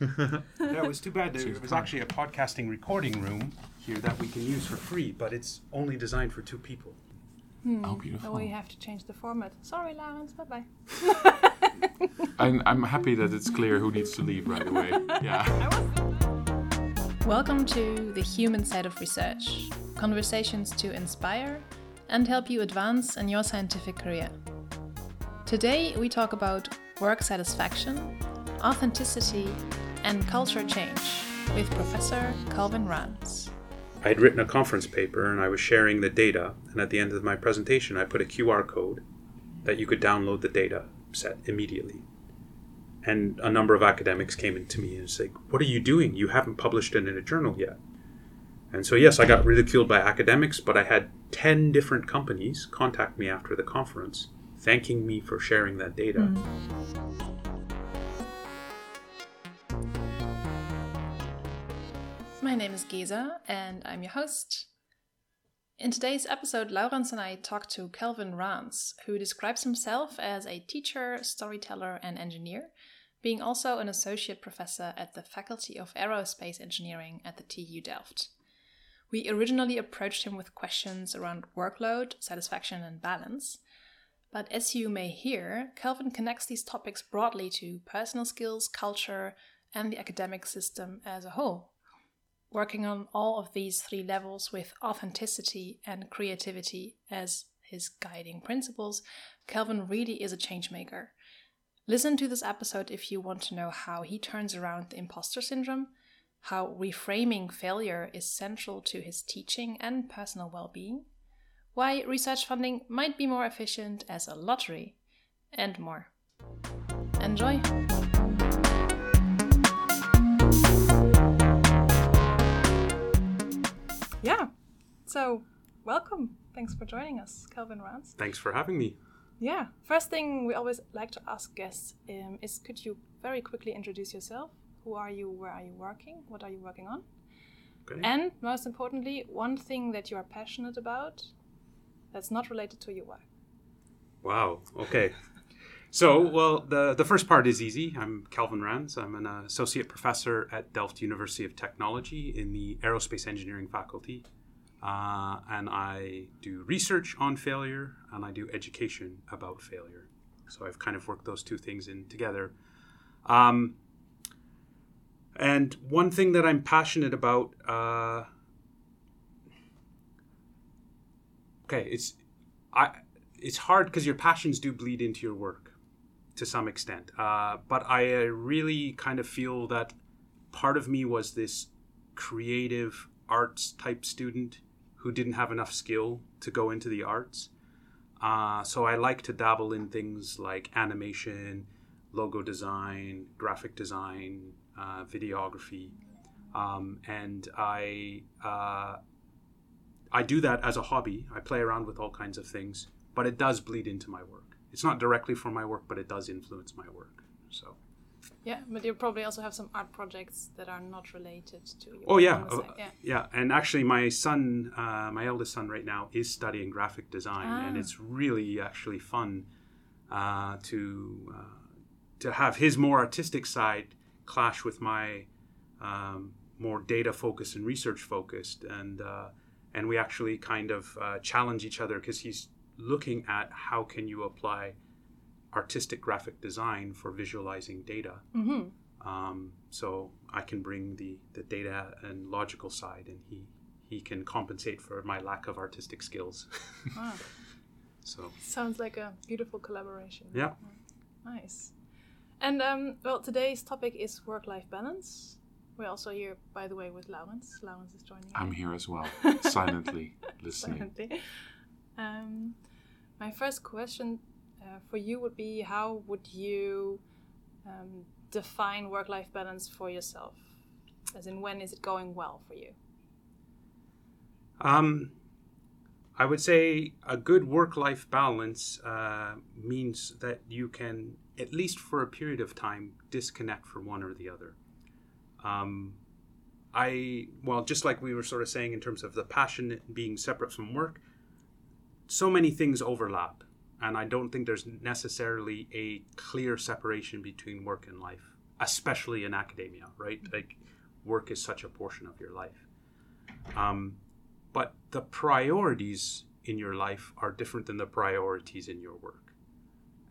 No, it's too bad. There's actually a podcasting recording room here that we can use for free, but it's only designed for two people. Oh, beautiful. Oh, we have to change the format. Sorry, Laurens, bye-bye. I'm happy that it's clear who needs to leave right away. Yeah. Welcome to The Human Side of Research, conversations to inspire and help you advance in your scientific career. Today, we talk about work satisfaction, authenticity, and culture change with Professor Calvin Rans. I had written a conference paper and I was sharing the data, and at the end of my presentation I put a QR code that you could download the data set immediately. And a number of academics came in to me and said, "What are you doing? You haven't published it in a journal yet." And so yes, I got ridiculed by academics, but I had 10 different companies contact me after the conference thanking me for sharing that data. My name is Geza, and I'm your host. In today's episode, Laurens and I talk to Calvin Rans, who describes himself as a teacher, storyteller, and engineer, being also an associate professor at the Faculty of Aerospace Engineering at the TU Delft. We originally approached him with questions around workload, satisfaction, and balance. But as you may hear, Calvin connects these topics broadly to personal skills, culture, and the academic system as a whole, working on all of these three levels with authenticity and creativity as his guiding principles. Calvin really is a change maker. Listen to this episode if you want to know how he turns around the impostor syndrome, how reframing failure is central to his teaching and personal well-being, why research funding might be more efficient as a lottery, and more. Enjoy! Yeah, so welcome. Thanks for joining us, Calvin Rans. Thanks for having me. Yeah, first thing we always like to ask guests is, could you very quickly introduce yourself? Who are you? Where are you working? What are you working on? Okay. And most importantly, one thing that you are passionate about that's not related to your work. Wow, okay. So, well, the first part is easy. I'm Calvin Rans. I'm an associate professor at Delft University of Technology in the Aerospace Engineering faculty. And I do research on failure, and I do education about failure. So I've kind of worked those two things in together. And one thing that I'm passionate about... it's hard because your passions do bleed into your work to some extent. But I really kind of feel that part of me was this creative arts type student who didn't have enough skill to go into the arts. So I like to dabble in things like animation, logo design, graphic design, videography. And I do that as a hobby. I play around with all kinds of things, but it does bleed into my work. It's not directly for my work, but it does influence my work. So, yeah, but you probably also have some art projects that are not related to your work. Yeah. And actually, my son, my eldest son, right now is studying graphic design, and it's really actually fun to have his more artistic side clash with my more data focused and research focused, and we actually kind of challenge each other because he's looking at how can you apply artistic graphic design for visualizing data. Mm-hmm. So I can bring the data and logical side, and he can compensate for my lack of artistic skills. Wow. So sounds like a beautiful collaboration. Yeah. Nice. And well, today's topic is work-life balance. We're also here, by the way, with Laurens. Laurens is joining I'm here as well, silently listening. Silently. My first question for you would be, how would you define work-life balance for yourself? As in, when is it going well for you? I would say a good work-life balance means that you can, at least for a period of time, disconnect from one or the other. Just like we were sort of saying in terms of the passion being separate from work, so many things overlap, and I don't think there's necessarily a clear separation between work and life. especially in academia, right? Like, work is such a portion of your life. But the priorities in your life are different than the priorities in your work.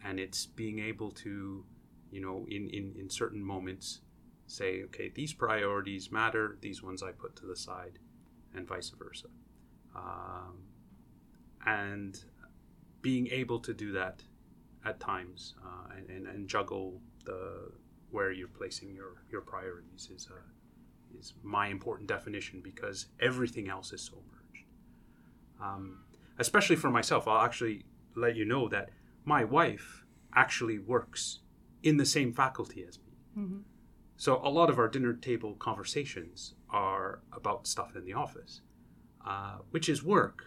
And it's being able to, you know, in certain moments say, okay, these priorities matter, these ones I put to the side, and vice versa. And being able to do that at times and juggle the where you're placing your priorities is my important definition, because everything else is so merged. Especially for myself, I'll actually let you know that my wife actually works in the same faculty as me. Mm-hmm. So a lot of our dinner table conversations are about stuff in the office, which is work,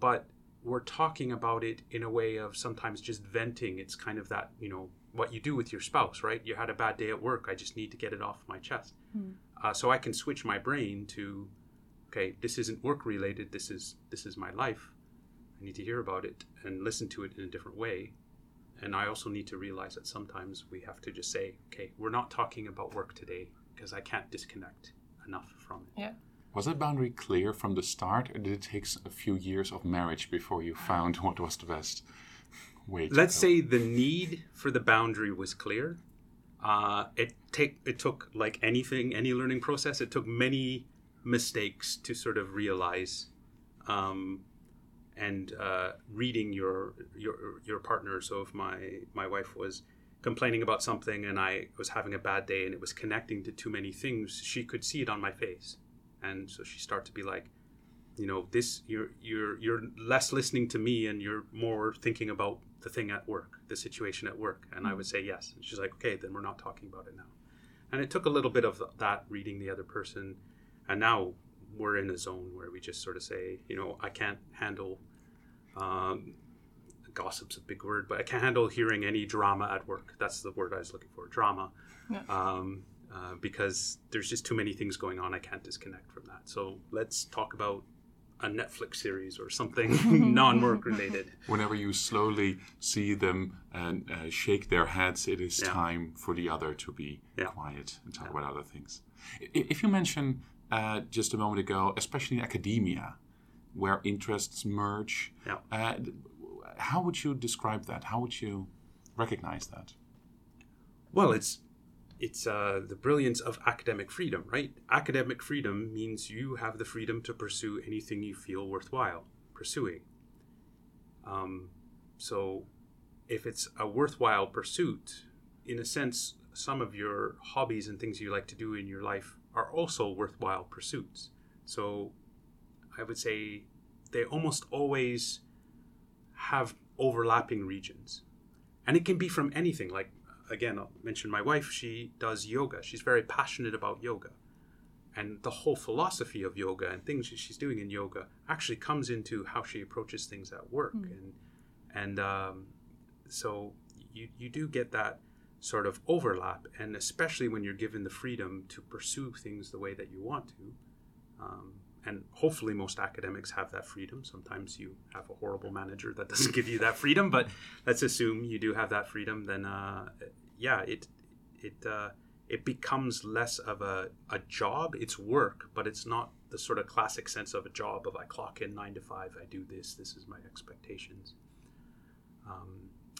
but we're talking about it in a way of sometimes just venting. It's kind of that, you know, what you do with your spouse, right? You had a bad day at work. I just need to get it off my chest. Mm. So I can switch my brain to, okay, this isn't work related. This is my life. I need to hear about it and listen to it in a different way. And I also need to realize that sometimes we have to just say, okay, we're not talking about work today because I can't disconnect enough from it. Yeah. Was that boundary clear from the start, or did it take a few years of marriage before you found what was the best way to say the need for the boundary was clear. It took, like anything, any learning process, it took many mistakes to sort of realize, and reading your partner. So if my wife was complaining about something and I was having a bad day and it was connecting to too many things, she could see it on my face. And so she started to be like, you know, this, you're less listening to me and you're more thinking about the thing at work, the situation at work. And I would say yes. And she's like, okay, then we're not talking about it now. And it took a little bit of that, reading the other person. And now we're in a zone where we just sort of say, you know, I can't handle, gossip's a big word, but I can't handle hearing any drama at work. That's the word I was looking for, drama. Yeah. Because there's just too many things going on. I can't disconnect from that. So let's talk about a Netflix series or something non-work related. Whenever you slowly see them and shake their heads, it is time for the other to be quiet and talk about other things. If you mentioned just a moment ago, especially in academia, where interests merge, how would you describe that? How would you recognize that? Well, it's the brilliance of academic freedom, right? Academic freedom means you have the freedom to pursue anything you feel worthwhile pursuing. So if it's a worthwhile pursuit, in a sense, some of your hobbies and things you like to do in your life are also worthwhile pursuits. So I would say they almost always have overlapping regions. And it can be from anything, like, again, I'll mention my wife, she does yoga. She's very passionate about yoga. And the whole philosophy of yoga and things she's doing in yoga actually comes into how she approaches things at work. Mm. And so you do get that sort of overlap. And especially when you're given the freedom to pursue things the way that you want to. And hopefully most academics have that freedom. Sometimes you have a horrible manager that doesn't give you that freedom, but let's assume you do have that freedom. Then, it becomes less of a job. It's work, but it's not the sort of classic sense of a job of I clock in 9 to 5, I do this, this is my expectations.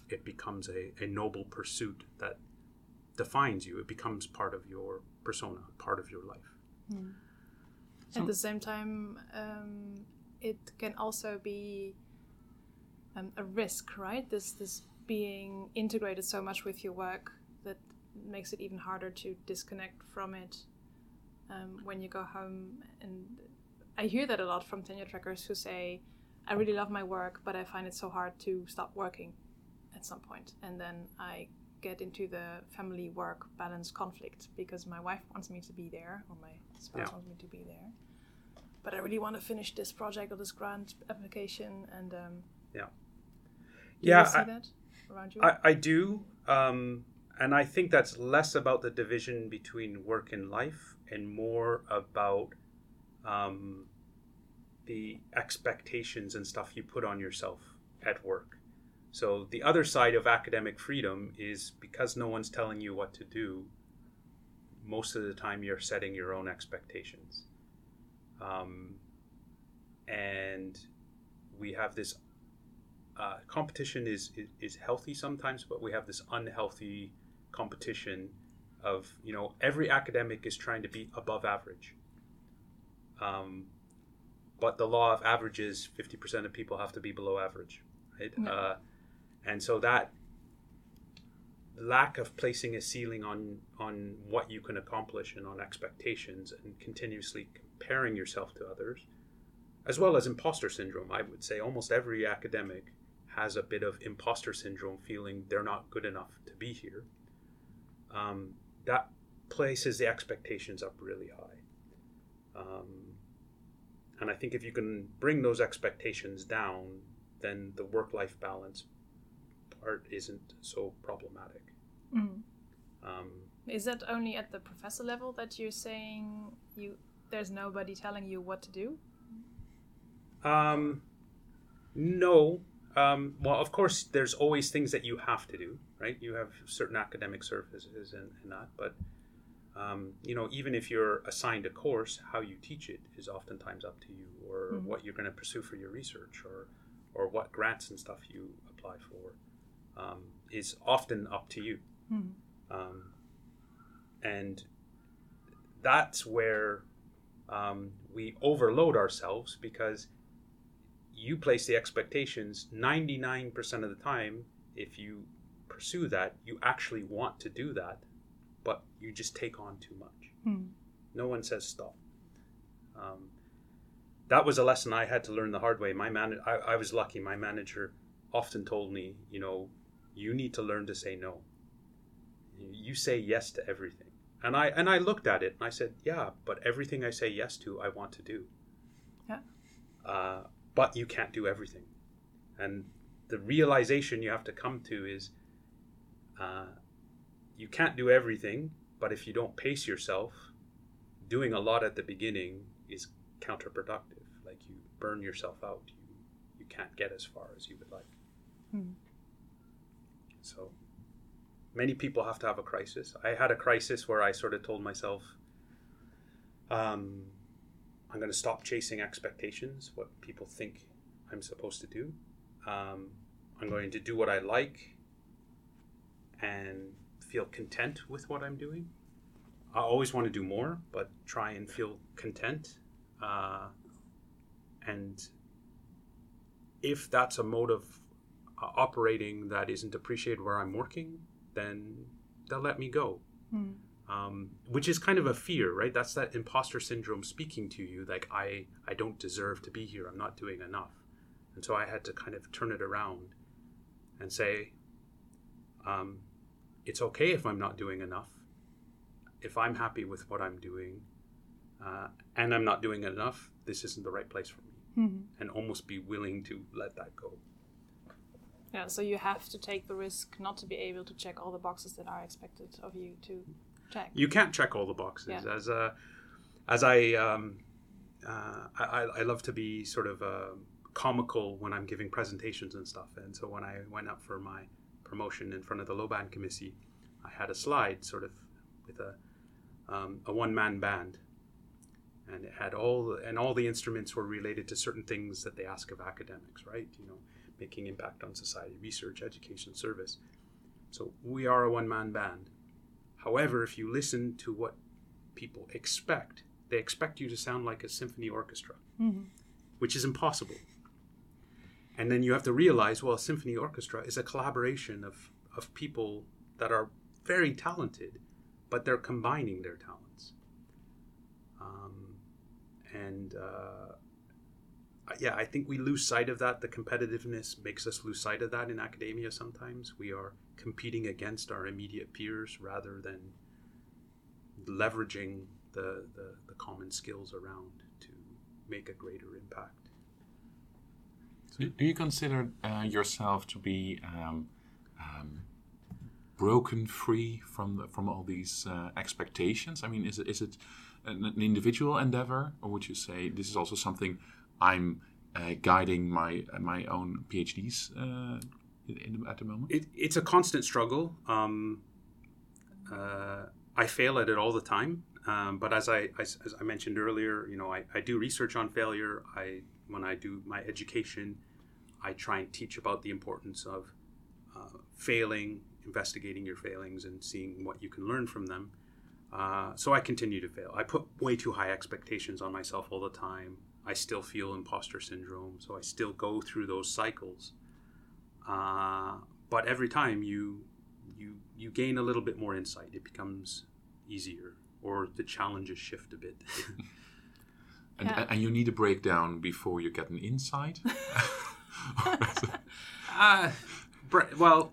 It becomes a noble pursuit that defines you. It becomes part of your persona, part of your life. Mm. At the same time, it can also be a risk, right? This being integrated so much with your work that makes it even harder to disconnect from it when you go home. And I hear that a lot from tenure trackers who say, I really love my work, but I find it so hard to stop working at some point. And then I get into the family-work balance conflict because my wife wants me to be there, or my spouse wants me to be there, but I really want to finish this project or this grant application. And do you see that around you? I do, and I think that's less about the division between work and life, and more about the expectations and stuff you put on yourself at work. So the other side of academic freedom is because no one's telling you what to do, most of the time you're setting your own expectations. And we have this competition is healthy sometimes, but we have this unhealthy competition of, you know, every academic is trying to be above average. But the law of averages, 50% of people have to be below average, right? Yeah. And so that lack of placing a ceiling on what you can accomplish and on expectations and continuously comparing yourself to others, as well as imposter syndrome. I would say almost every academic has a bit of imposter syndrome, feeling they're not good enough to be here. That places the expectations up really high. And I think if you can bring those expectations down, then the work-life balance part isn't so problematic. Mm. Is that only at the professor level that you're saying there's nobody telling you what to do? No. Well, of course, there's always things that you have to do, right? You have certain academic services and that, but, you know, even if you're assigned a course, how you teach it is oftentimes up to you, or mm-hmm. what you're going to pursue for your research, or what grants and stuff you apply for, is often up to you. Mm-hmm. And that's where we overload ourselves, because you place the expectations 99% of the time. If you pursue that, you actually want to do that, but you just take on too much. Mm. No one says stop. That was a lesson I had to learn the hard way. I was lucky. My manager often told me, you know, you need to learn to say no. You say yes to everything. And I looked at it and I said, yeah, but everything I say yes to, I want to do. Yeah. But you can't do everything. And the realization you have to come to is you can't do everything, but if you don't pace yourself, doing a lot at the beginning is counterproductive. Like, you burn yourself out. You can't get as far as you would like. Hmm. So many people have to have a crisis. I had a crisis where I sort of told myself, I'm going to stop chasing expectations, what people think I'm supposed to do. I'm going to do what I like and feel content with what I'm doing. I always want to do more, but try and feel content. And if that's a mode of operating that isn't appreciated where I'm working, then they'll let me go. Mm. Which is kind of a fear, right? That's that imposter syndrome speaking to you, like, I don't deserve to be here, I'm not doing enough. And so I had to kind of turn it around and say, it's okay if I'm not doing enough. If I'm happy with what I'm doing, and I'm not doing enough, this isn't the right place for me. Mm-hmm. And almost be willing to let that go. Yeah, so you have to take the risk not to be able to check all the boxes that are expected of you to check. You can't check all the boxes. Yeah. I love to be sort of comical when I'm giving presentations and stuff. And so when I went up for my promotion in front of the Loban Committee, I had a slide sort of with a one-man band, and it had all the instruments were related to certain things that they ask of academics, right? You know, making impact on society, research, education, service. So we are a one-man band. However, if you listen to what people expect, they expect you to sound like a symphony orchestra, mm-hmm. which is impossible. And then you have to realize, well, a symphony orchestra is a collaboration of people that are very talented, but they're combining their talents. Yeah, I think we lose sight of that. The competitiveness makes us lose sight of that in academia sometimes. We are competing against our immediate peers rather than leveraging the common skills around to make a greater impact. So do you consider yourself to be broken free from all these expectations? I mean, is it an individual endeavor, or would you say this is also something I'm guiding my own PhDs at the moment? It's a constant struggle. I fail at it all the time. But as I mentioned earlier, you know, I do research on failure. When I do my education, I try and teach about the importance of failing, investigating your failings, and seeing what you can learn from them. So I continue to fail. I put way too high expectations on myself all the time. I still feel imposter syndrome, so I still go through those cycles. But every time you gain a little bit more insight, it becomes easier, or the challenges shift a bit. And you need a breakdown before you get an insight? Well,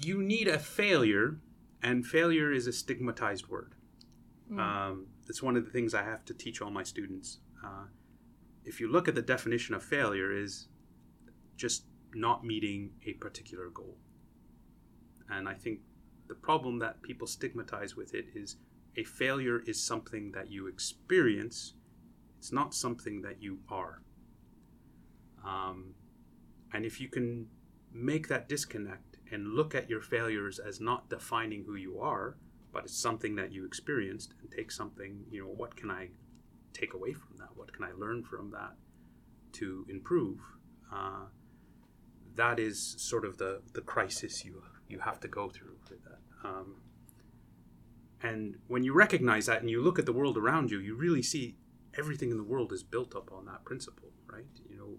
you need a failure, and failure is a stigmatized word. It's one of the things I have to teach all my students. If you look at the definition of failure, is just not meeting a particular goal. And I think the problem that people stigmatize with it is a failure is something that you experience. It's not something that you are. And if you can make that disconnect and look at your failures as not defining who you are, but it's something that you experienced, and take something, you know, what can I take away from that? What can I learn from that to improve? That is sort of the crisis you have to go through with that. And when you recognize that and you look at the world around you, you really see everything in the world is built up on that principle, right? You know,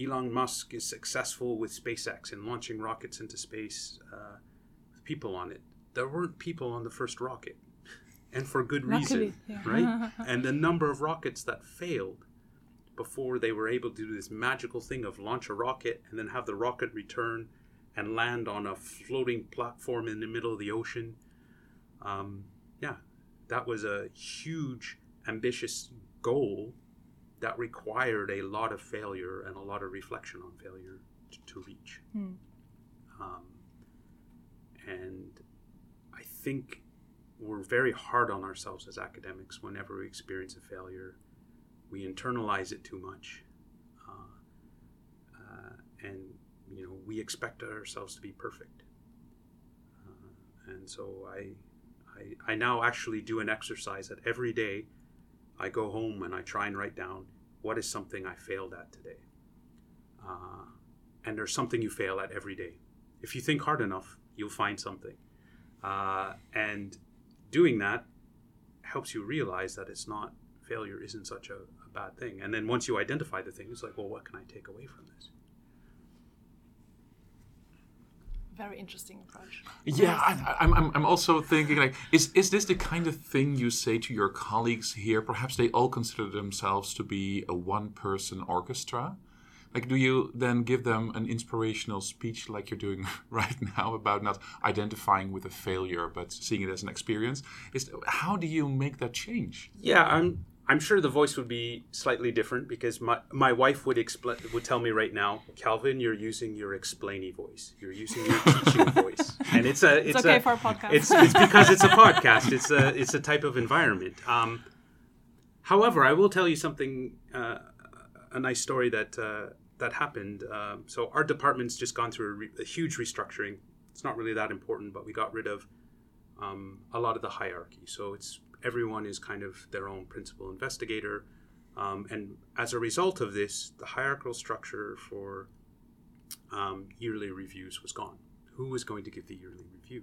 Elon Musk is successful with SpaceX and launching rockets into space with people on it. There weren't people on the first rocket, and for good reason, right? And the number of rockets that failed before they were able to do this magical thing of launch a rocket and then have the rocket return and land on a floating platform in the middle of the ocean. That was a huge, ambitious goal that required a lot of failure and a lot of reflection on failure to reach. And I think we're very hard on ourselves as academics. Whenever we experience a failure, we internalize it too much. And, you know, we expect ourselves to be perfect. And so I now actually do an exercise that every day I go home and I try and write down, what is something I failed at today? And there's something you fail at every day. If you think hard enough, you'll find something. And doing that helps you realize that failure isn't such a bad thing. And then once you identify the thing, it's like, well, what can I take away from this? Very interesting approach. Yeah, I'm also thinking, like, is this the kind of thing you say to your colleagues here? Perhaps they all consider themselves to be a one-person orchestra. Like, do you then give them an inspirational speech like you're doing right now about not identifying with a failure but seeing it as an experience? How do you make that change? Yeah, I'm sure the voice would be slightly different, because my wife would tell me right now, Calvin, you're using your explainy voice. You're using your teaching voice, and it's okay for a podcast. It's because it's a podcast. It's a type of environment. However, I will tell you something, a nice story that happened. So our department's just gone through a huge restructuring. It's not really that important, but we got rid of a lot of the hierarchy. So it's. Everyone is kind of their own principal investigator. And as a result of this, the hierarchical structure for yearly reviews was gone. Who was going to give the yearly review?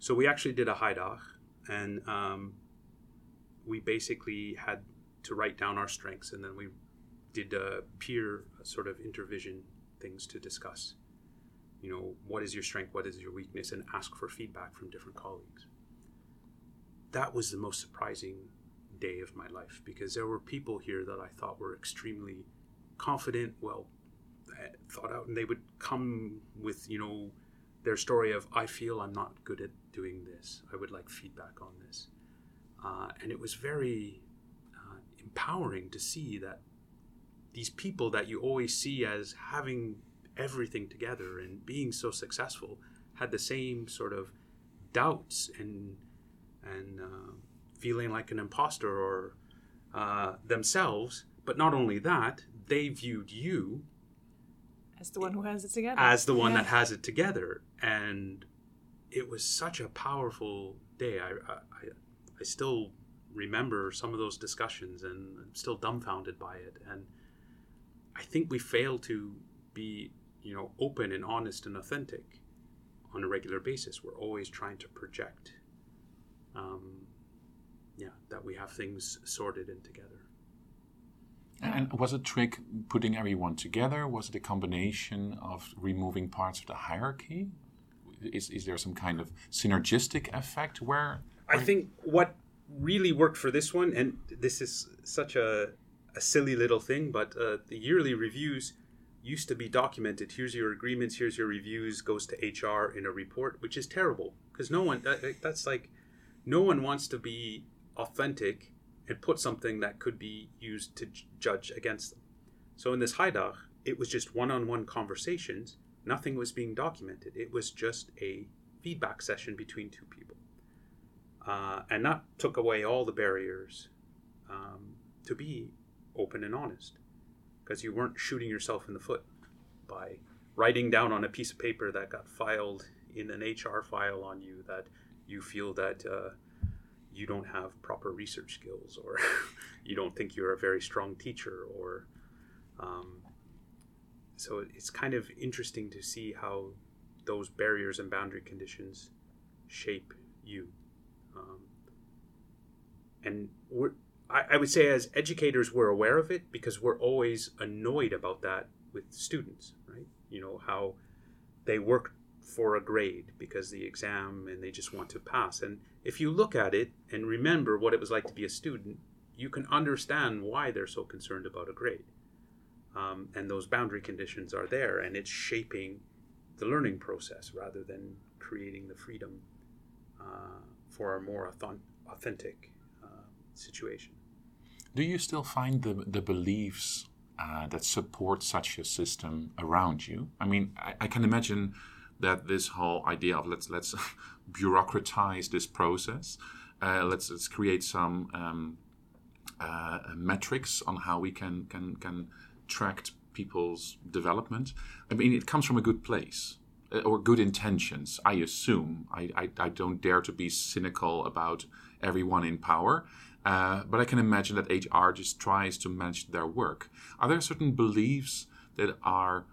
So we actually did a haidach, and we basically had to write down our strengths, and then we did peer sort of intervision things to discuss. You know, what is your strength? What is your weakness? And ask for feedback from different colleagues. That was the most surprising day of my life, because there were people here that I thought were extremely confident, well thought out, and they would come with, you know, their story of, I feel I'm not good at doing this. I would like feedback on this. And it was very empowering to see that these people that you always see as having everything together and being so successful had the same sort of doubts and feeling like an imposter or themselves. But not only that, they viewed you as the one who has it together. And it was such a powerful day. I still remember some of those discussions, and I'm still dumbfounded by it. And I think we fail to be, open and honest and authentic on a regular basis. We're always trying to project, that we have things sorted and together. And was it a trick putting everyone together? Was it a combination of removing parts of the hierarchy? Is there some kind of synergistic effect where... I think what really worked for this one, and this is such a silly little thing, but the yearly reviews used to be documented. Here's your agreements, here's your reviews, goes to HR in a report, which is terrible because no one wants to be authentic and put something that could be used to judge against them. So in this Haidach, it was just one-on-one conversations. Nothing was being documented. It was just a feedback session between two people. And that took away all the barriers to be open and honest, because you weren't shooting yourself in the foot by writing down on a piece of paper that got filed in an HR file on you that you feel that you don't have proper research skills, or you don't think you're a very strong teacher, or... So it's kind of interesting to see how those barriers and boundary conditions shape you. And I would say as educators, we're aware of it because we're always annoyed about that with students, right? How they work for a grade because the exam, and they just want to pass. And if you look at it and remember what it was like to be a student, you can understand why they're so concerned about a grade. And those boundary conditions are there, and it's shaping the learning process rather than creating the freedom for a more authentic situation. Do you still find the beliefs that support such a system around you? I mean, I can imagine that this whole idea of let's bureaucratize this process, let's create some metrics on how we can tracked people's development. I mean, it comes from a good place or good intentions, I assume. I don't dare to be cynical about everyone in power, but I can imagine that HR just tries to manage their work. Are there certain beliefs that are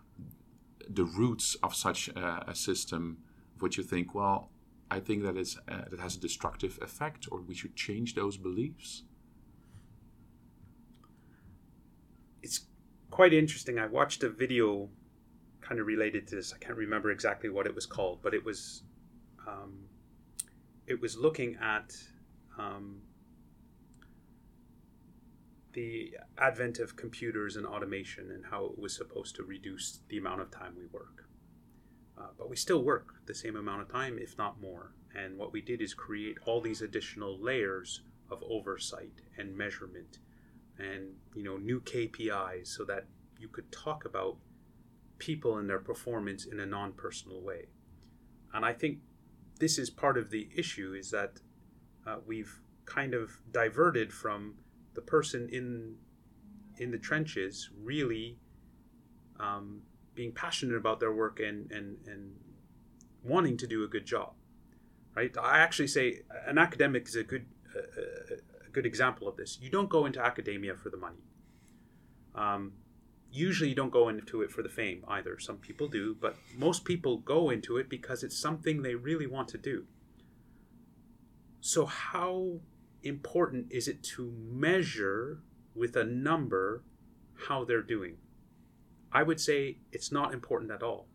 the roots of such a system, of which you think, well, I think that that has a destructive effect, or we should change those beliefs? It's quite interesting. I watched a video kind of related to this. I can't remember exactly what it was called, but it was looking at the advent of computers and automation and how it was supposed to reduce the amount of time we work. But we still work the same amount of time, if not more. And what we did is create all these additional layers of oversight and measurement, and new KPIs, so that you could talk about people and their performance in a non-personal way. And I think this is part of the issue, is that we've kind of diverted from the person in the trenches really being passionate about their work and wanting to do a good job, right? I actually say an academic is a good example of this. You don't go into academia for the money. Usually you don't go into it for the fame either. Some people do, but most people go into it because it's something they really want to do. So how important is it to measure with a number how they're doing? I would say it's not important at all.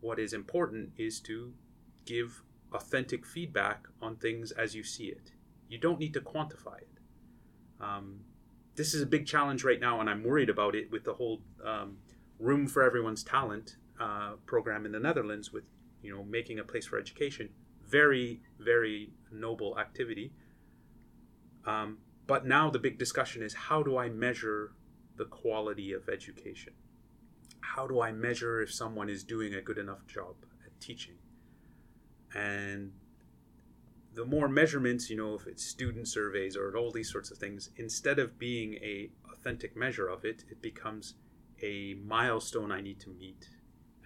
What is important is to give authentic feedback on things as you see it. You don't need to quantify it. This is a big challenge right now, and I'm worried about it with the whole Room for Everyone's Talent program in the Netherlands, with making a place for education. Very, very noble activity. But now the big discussion is, how do I measure the quality of education? How do I measure if someone is doing a good enough job at teaching? And the more measurements, if it's student surveys or all these sorts of things, instead of being a authentic measure of it, it becomes a milestone I need to meet.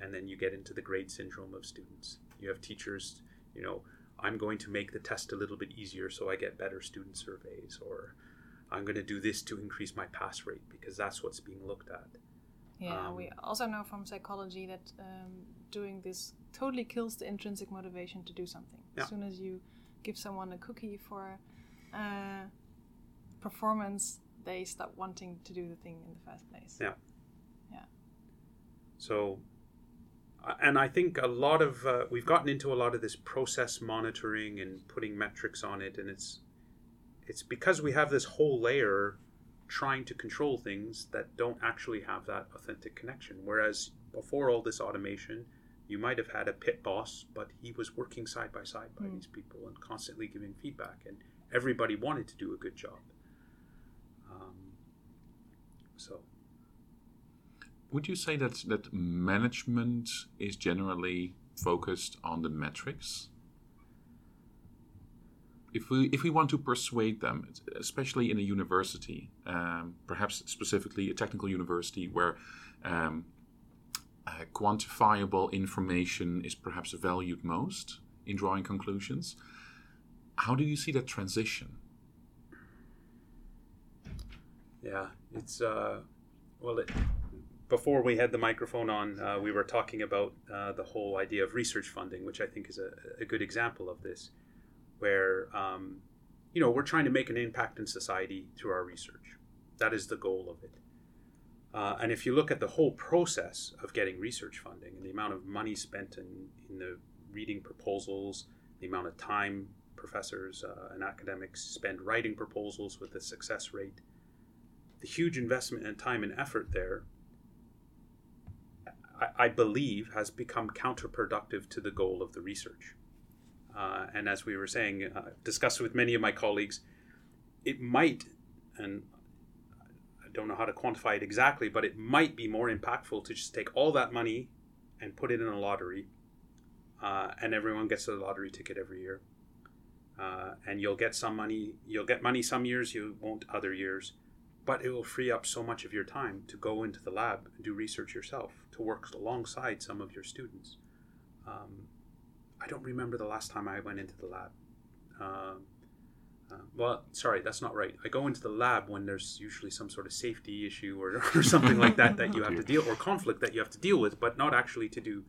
And then you get into the grade syndrome of students. You have teachers you know, I'm going to make the test a little bit easier so I get better student surveys, or I'm going to do this to increase my pass rate, because that's what's being looked at. Yeah, we also know from psychology that doing this totally kills the intrinsic motivation to do something. Yeah. As soon as you give someone a cookie for performance, they stop wanting to do the thing in the first place. Yeah. Yeah. So, and I think a lot of, we've gotten into a lot of this process monitoring and putting metrics on it, and it's because we have this whole layer trying to control things that don't actually have that authentic connection. Whereas before all this automation, you might have had a pit boss, but he was working side by side by these people and constantly giving feedback, and everybody wanted to do a good job. So, would you say that management is generally focused on the metrics? If we want to persuade them, especially in a university, perhaps specifically a technical university where quantifiable information is perhaps valued most in drawing conclusions, how do you see that transition? Yeah, it's before we had the microphone on, we were talking about the whole idea of research funding, which I think is a good example of this, where, you know, we're trying to make an impact in society through our research. That is the goal of it. And if you look at the whole process of getting research funding and the amount of money spent in the reading proposals, the amount of time professors and academics spend writing proposals with the success rate, the huge investment in time and effort there, I believe, has become counterproductive to the goal of the research. And as we were saying, discussed with many of my colleagues, it might, and I don't know how to quantify it exactly, but it might be more impactful to just take all that money and put it in a lottery, and everyone gets a lottery ticket every year. And you'll get money some years, you won't other years, but it will free up so much of your time to go into the lab and do research yourself, to work alongside some of your students. I don't remember the last time I went into the lab. Well, sorry, that's not right. I go into the lab when there's usually some sort of safety issue or something like that you have to deal, or conflict that you have to deal with, but not actually to do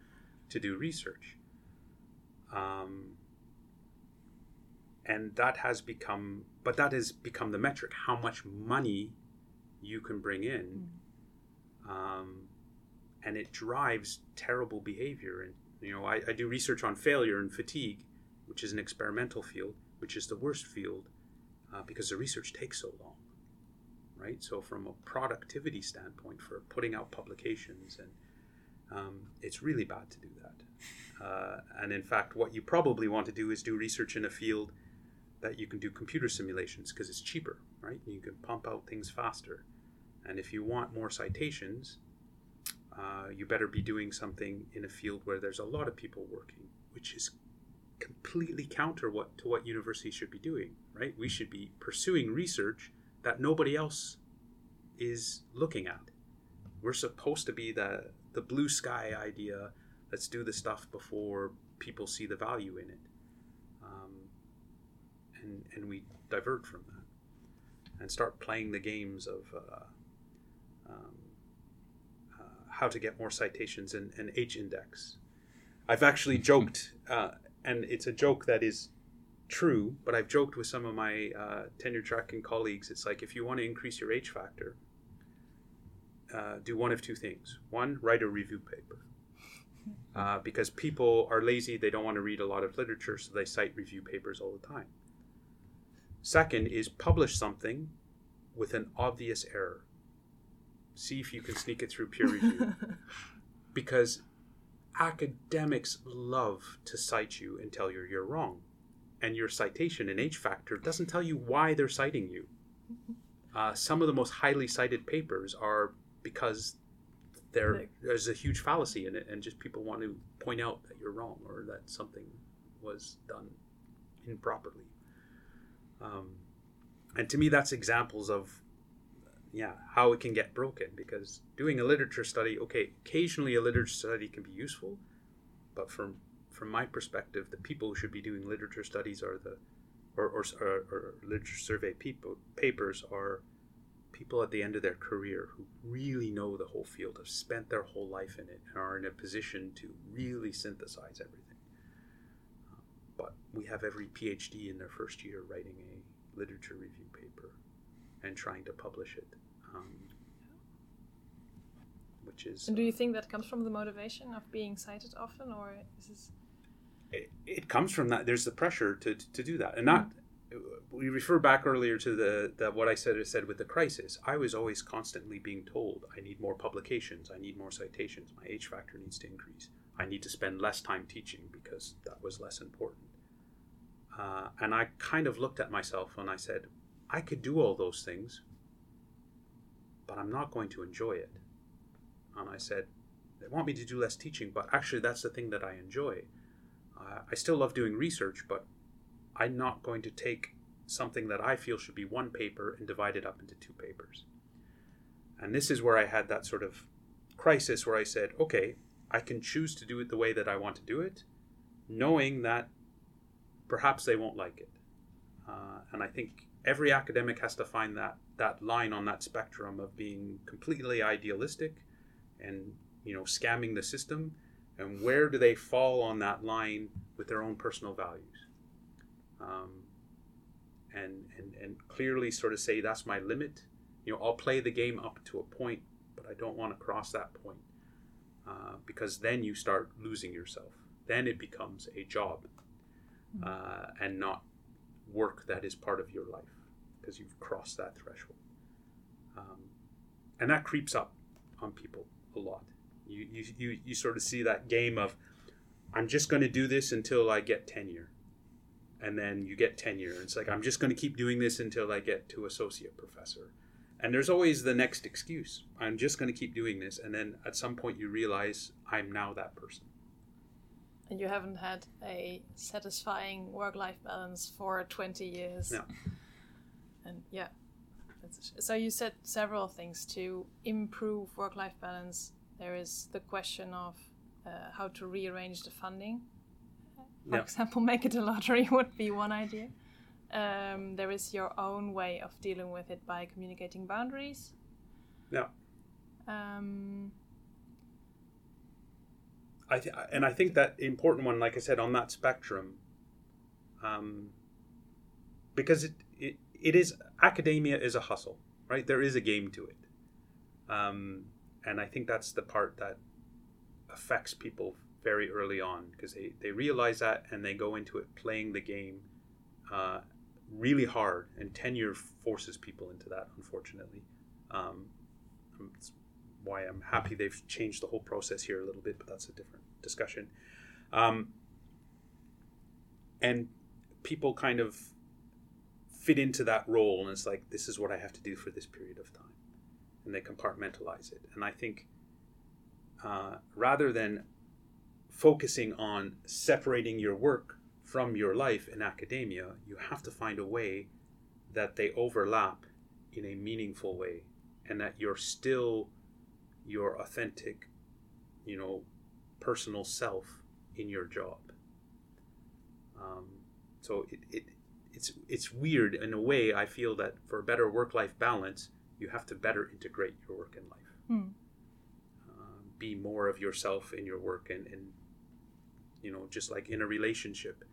research. And that has become the metric, how much money you can bring in. And it drives terrible behavior. And, you know, I do research on failure and fatigue, which is an experimental field, which is the worst field because the research takes so long, right? So from a productivity standpoint for putting out publications, and it's really bad to do that. And in fact, what you probably want to do is do research in a field that you can do computer simulations because it's cheaper, right? You can pump out things faster. And if you want more citations, you better be doing something in a field where there's a lot of people working, which is completely counter to what universities should be doing, right? We should be pursuing research that nobody else is looking at. We're supposed to be the blue sky idea. Let's do the stuff before people see the value in it. And we divert from that and start playing the games of how to get more citations and H-index. I've actually joked, and it's a joke that is true, but I've joked with some of my tenure tracking colleagues. It's like, if you want to increase your H factor, do one of two things. One, write a review paper. Because people are lazy, they don't want to read a lot of literature, so they cite review papers all the time. Second is publish something with an obvious error. See if you can sneak it through peer review. Because academics love to cite you and tell you you're wrong. And your citation in H factor doesn't tell you why they're citing you. Some of the most highly cited papers are because there's a huge fallacy in it, and just people want to point out that you're wrong or that something was done improperly. And to me, that's examples of how it can get broken, because doing a literature study, okay, occasionally a literature study can be useful, but for from my perspective, the people who should be doing literature studies are the, or literature survey papers are people at the end of their career who really know the whole field, have spent their whole life in it, and are in a position to really synthesize everything. But we have every PhD in their first year writing a literature review paper and trying to publish it, which is... And do you think that comes from the motivation of being cited often, or is this... It comes from that. There's the pressure to do that, and not... We refer back earlier to the what I said with the crisis. I was always constantly being told, I need more publications, I need more citations, my H factor needs to increase, I need to spend less time teaching because that was less important. And I kind of looked at myself and I said, I could do all those things, but I'm not going to enjoy it. And I said, they want me to do less teaching, but actually that's the thing that I enjoy. I still love doing research, but I'm not going to take something that I feel should be one paper and divide it up into two papers. And this is where I had that sort of crisis where I said, okay, I can choose to do it the way that I want to do it, knowing that perhaps they won't like it. And I think every academic has to find that line on that spectrum of being completely idealistic and, scamming the system, and where do they fall on that line with their own personal values. And clearly sort of say, that's my limit. I'll play the game up to a point, but I don't want to cross that point, because then you start losing yourself. Then it becomes a job and not work that is part of your life, because you've crossed that threshold. And that creeps up on people a lot. You sort of see that game of, I'm just going to do this until I get tenure. And then you get tenure. It's like, I'm just going to keep doing this until I get to associate professor. And there's always the next excuse. I'm just going to keep doing this. And then at some point you realize, I'm now that person. And you haven't had a satisfying work-life balance for 20 years. No. And yeah. So you said several things to improve work-life balance. There is the question of how to rearrange the funding. For example, make it a lottery would be one idea. There is your own way of dealing with it by communicating boundaries. Yeah. I think that important one, like I said, on that spectrum, because it is, academia is a hustle, right? There is a game to it. And I think that's the part that affects people very early on, because they realize that and they go into it playing the game really hard, and tenure forces people into that, unfortunately. That's why I'm happy they've changed the whole process here a little bit, but that's a different discussion. And people kind of fit into that role, and it's like, this is what I have to do for this period of time, and they compartmentalize it. And I think rather than focusing on separating your work from your life in academia, you have to find a way that they overlap in a meaningful way, and that you're still your authentic, personal self in your job. So it's weird in a way. I feel that for a better work-life balance, you have to better integrate your work and life. Be more of yourself in your work, and just like in a relationship,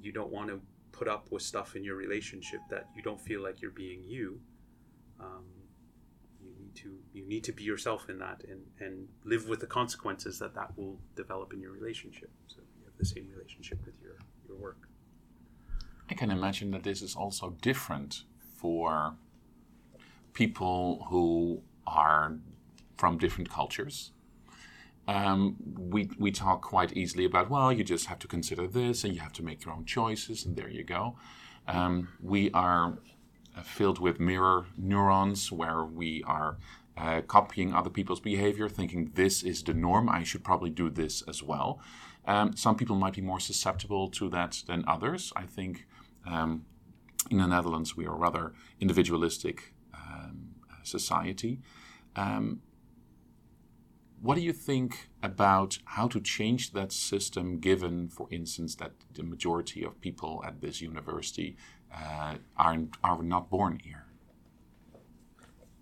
you don't want to put up with stuff in your relationship that you don't feel like you're being you. You need to be yourself in that, and live with the consequences that will develop in your relationship. So you have the same relationship with your work. I can imagine that this is also different for people who are from different cultures. We talk quite easily about, well, you just have to consider this, and you have to make your own choices, and there you go. We are filled with mirror neurons, where we are copying other people's behavior, thinking this is the norm, I should probably do this as well. Some people might be more susceptible to that than others. I think in the Netherlands we are rather individualistic society. What do you think about how to change that system, given, for instance, that the majority of people at this university are not born here?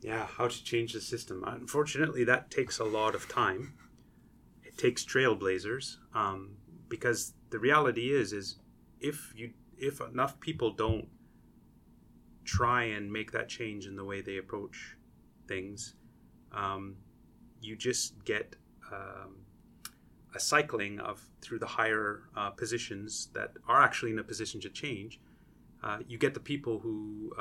Yeah, how to change the system. Unfortunately, that takes a lot of time. It takes trailblazers, because the reality is if enough people don't try and make that change in the way they approach things, you just get a cycling through the higher positions that are actually in a position to change. You get the people who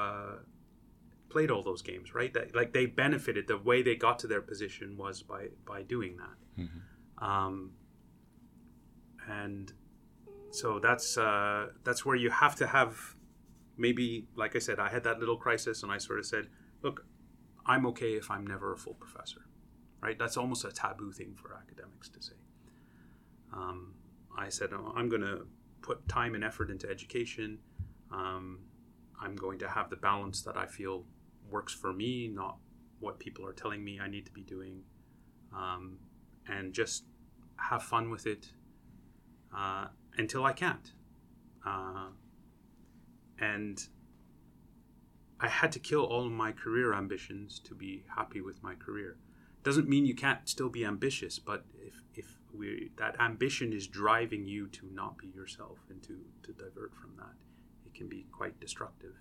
played all those games, right? That, like, they benefited. The way they got to their position was by doing that. Mm-hmm. And so that's where you have to have, maybe, like I said, I had that little crisis and I sort of said, look, I'm okay if I'm never a full professor. Right? That's almost a taboo thing for academics to say. I said, oh, I'm going to put time and effort into education. I'm going to have the balance that I feel works for me, not what people are telling me I need to be doing, and just have fun with it until I can't. And I had to kill all of my career ambitions to be happy with my career. Doesn't mean you can't still be ambitious, but if that ambition is driving you to not be yourself and to divert from that, it can be quite destructive.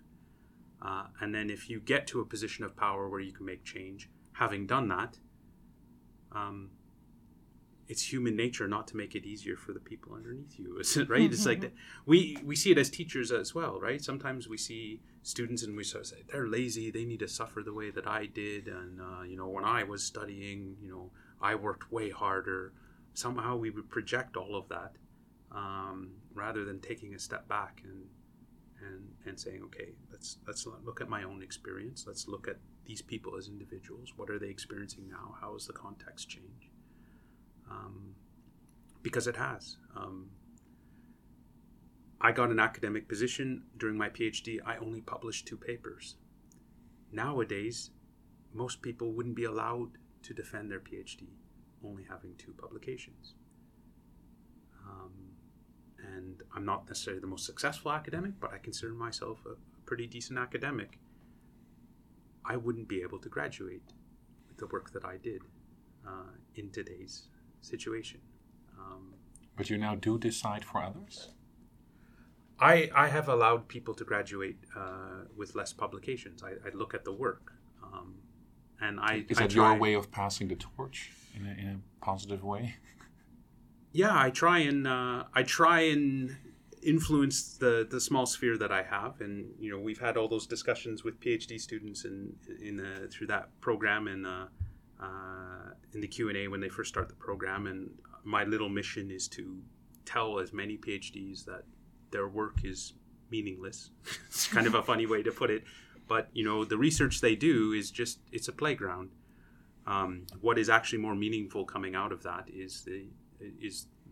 And then if you get to a position of power where you can make change, having done that, it's human nature not to make it easier for the people underneath you, right? It's like that. We see it as teachers as well, right? Sometimes we see students and we sort of say, they're lazy, they need to suffer the way that I did. And, when I was studying, I worked way harder. Somehow we would project all of that rather than taking a step back and saying, okay, let's look at my own experience. Let's look at these people as individuals. What are they experiencing now? How has the context changed? Because it has. I got an academic position during my PhD. I only published 2 papers. Nowadays, most people wouldn't be allowed to defend their PhD, only having 2 publications. And I'm not necessarily the most successful academic, but I consider myself a pretty decent academic. I wouldn't be able to graduate with the work that I did in today's situation. But you now do decide for others? I have allowed people to graduate with less publications. I look at the work. Is that your way of passing the torch in a positive way? Yeah, I try and influence the small sphere that I have. And, we've had all those discussions with PhD students in through that program in the Q&A when they first start the program, and my little mission is to tell as many PhDs that their work is meaningless. It's kind of a funny way to put it, but the research they do is just, it's a playground. What is actually more meaningful coming out of that is the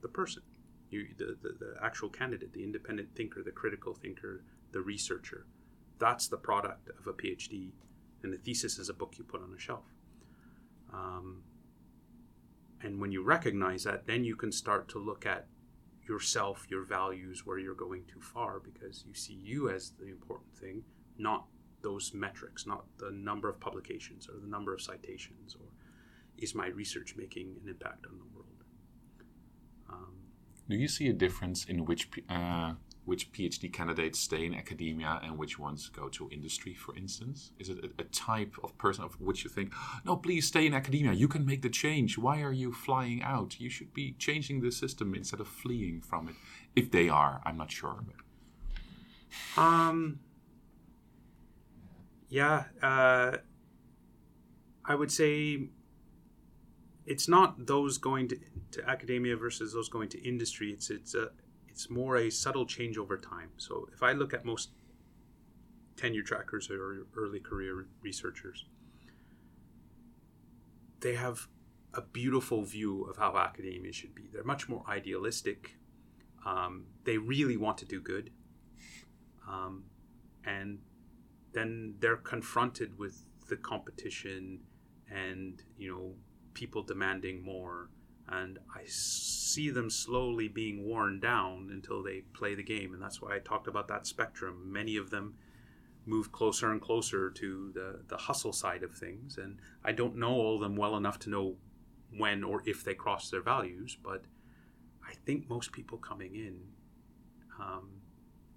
person, the actual candidate, the independent thinker, the critical thinker, the researcher. That's the product of a PhD, and the thesis is a book you put on a shelf. And when you recognize that, then you can start to look at yourself, your values, where you're going too far, because you see you as the important thing, not those metrics, not the number of publications or the number of citations, or is my research making an impact on the world? Do you see a difference in which PhD candidates stay in academia and which ones go to industry, for instance? Is it a type of person of which you think, no, please stay in academia, you can make the change, why are you flying out? You should be changing the system instead of fleeing from it. If they are, I'm not sure. I would say it's not those going to academia versus those going to industry. It's more a subtle change over time. So if I look at most tenure trackers or early career researchers, they have a beautiful view of how academia should be. They're much more idealistic. They really want to do good. And then they're confronted with the competition and, people demanding more, and I see them slowly being worn down until they play the game. And that's why I talked about that spectrum. Many of them move closer and closer to the hustle side of things, and I don't know all of them well enough to know when or if they cross their values, but I think most people coming in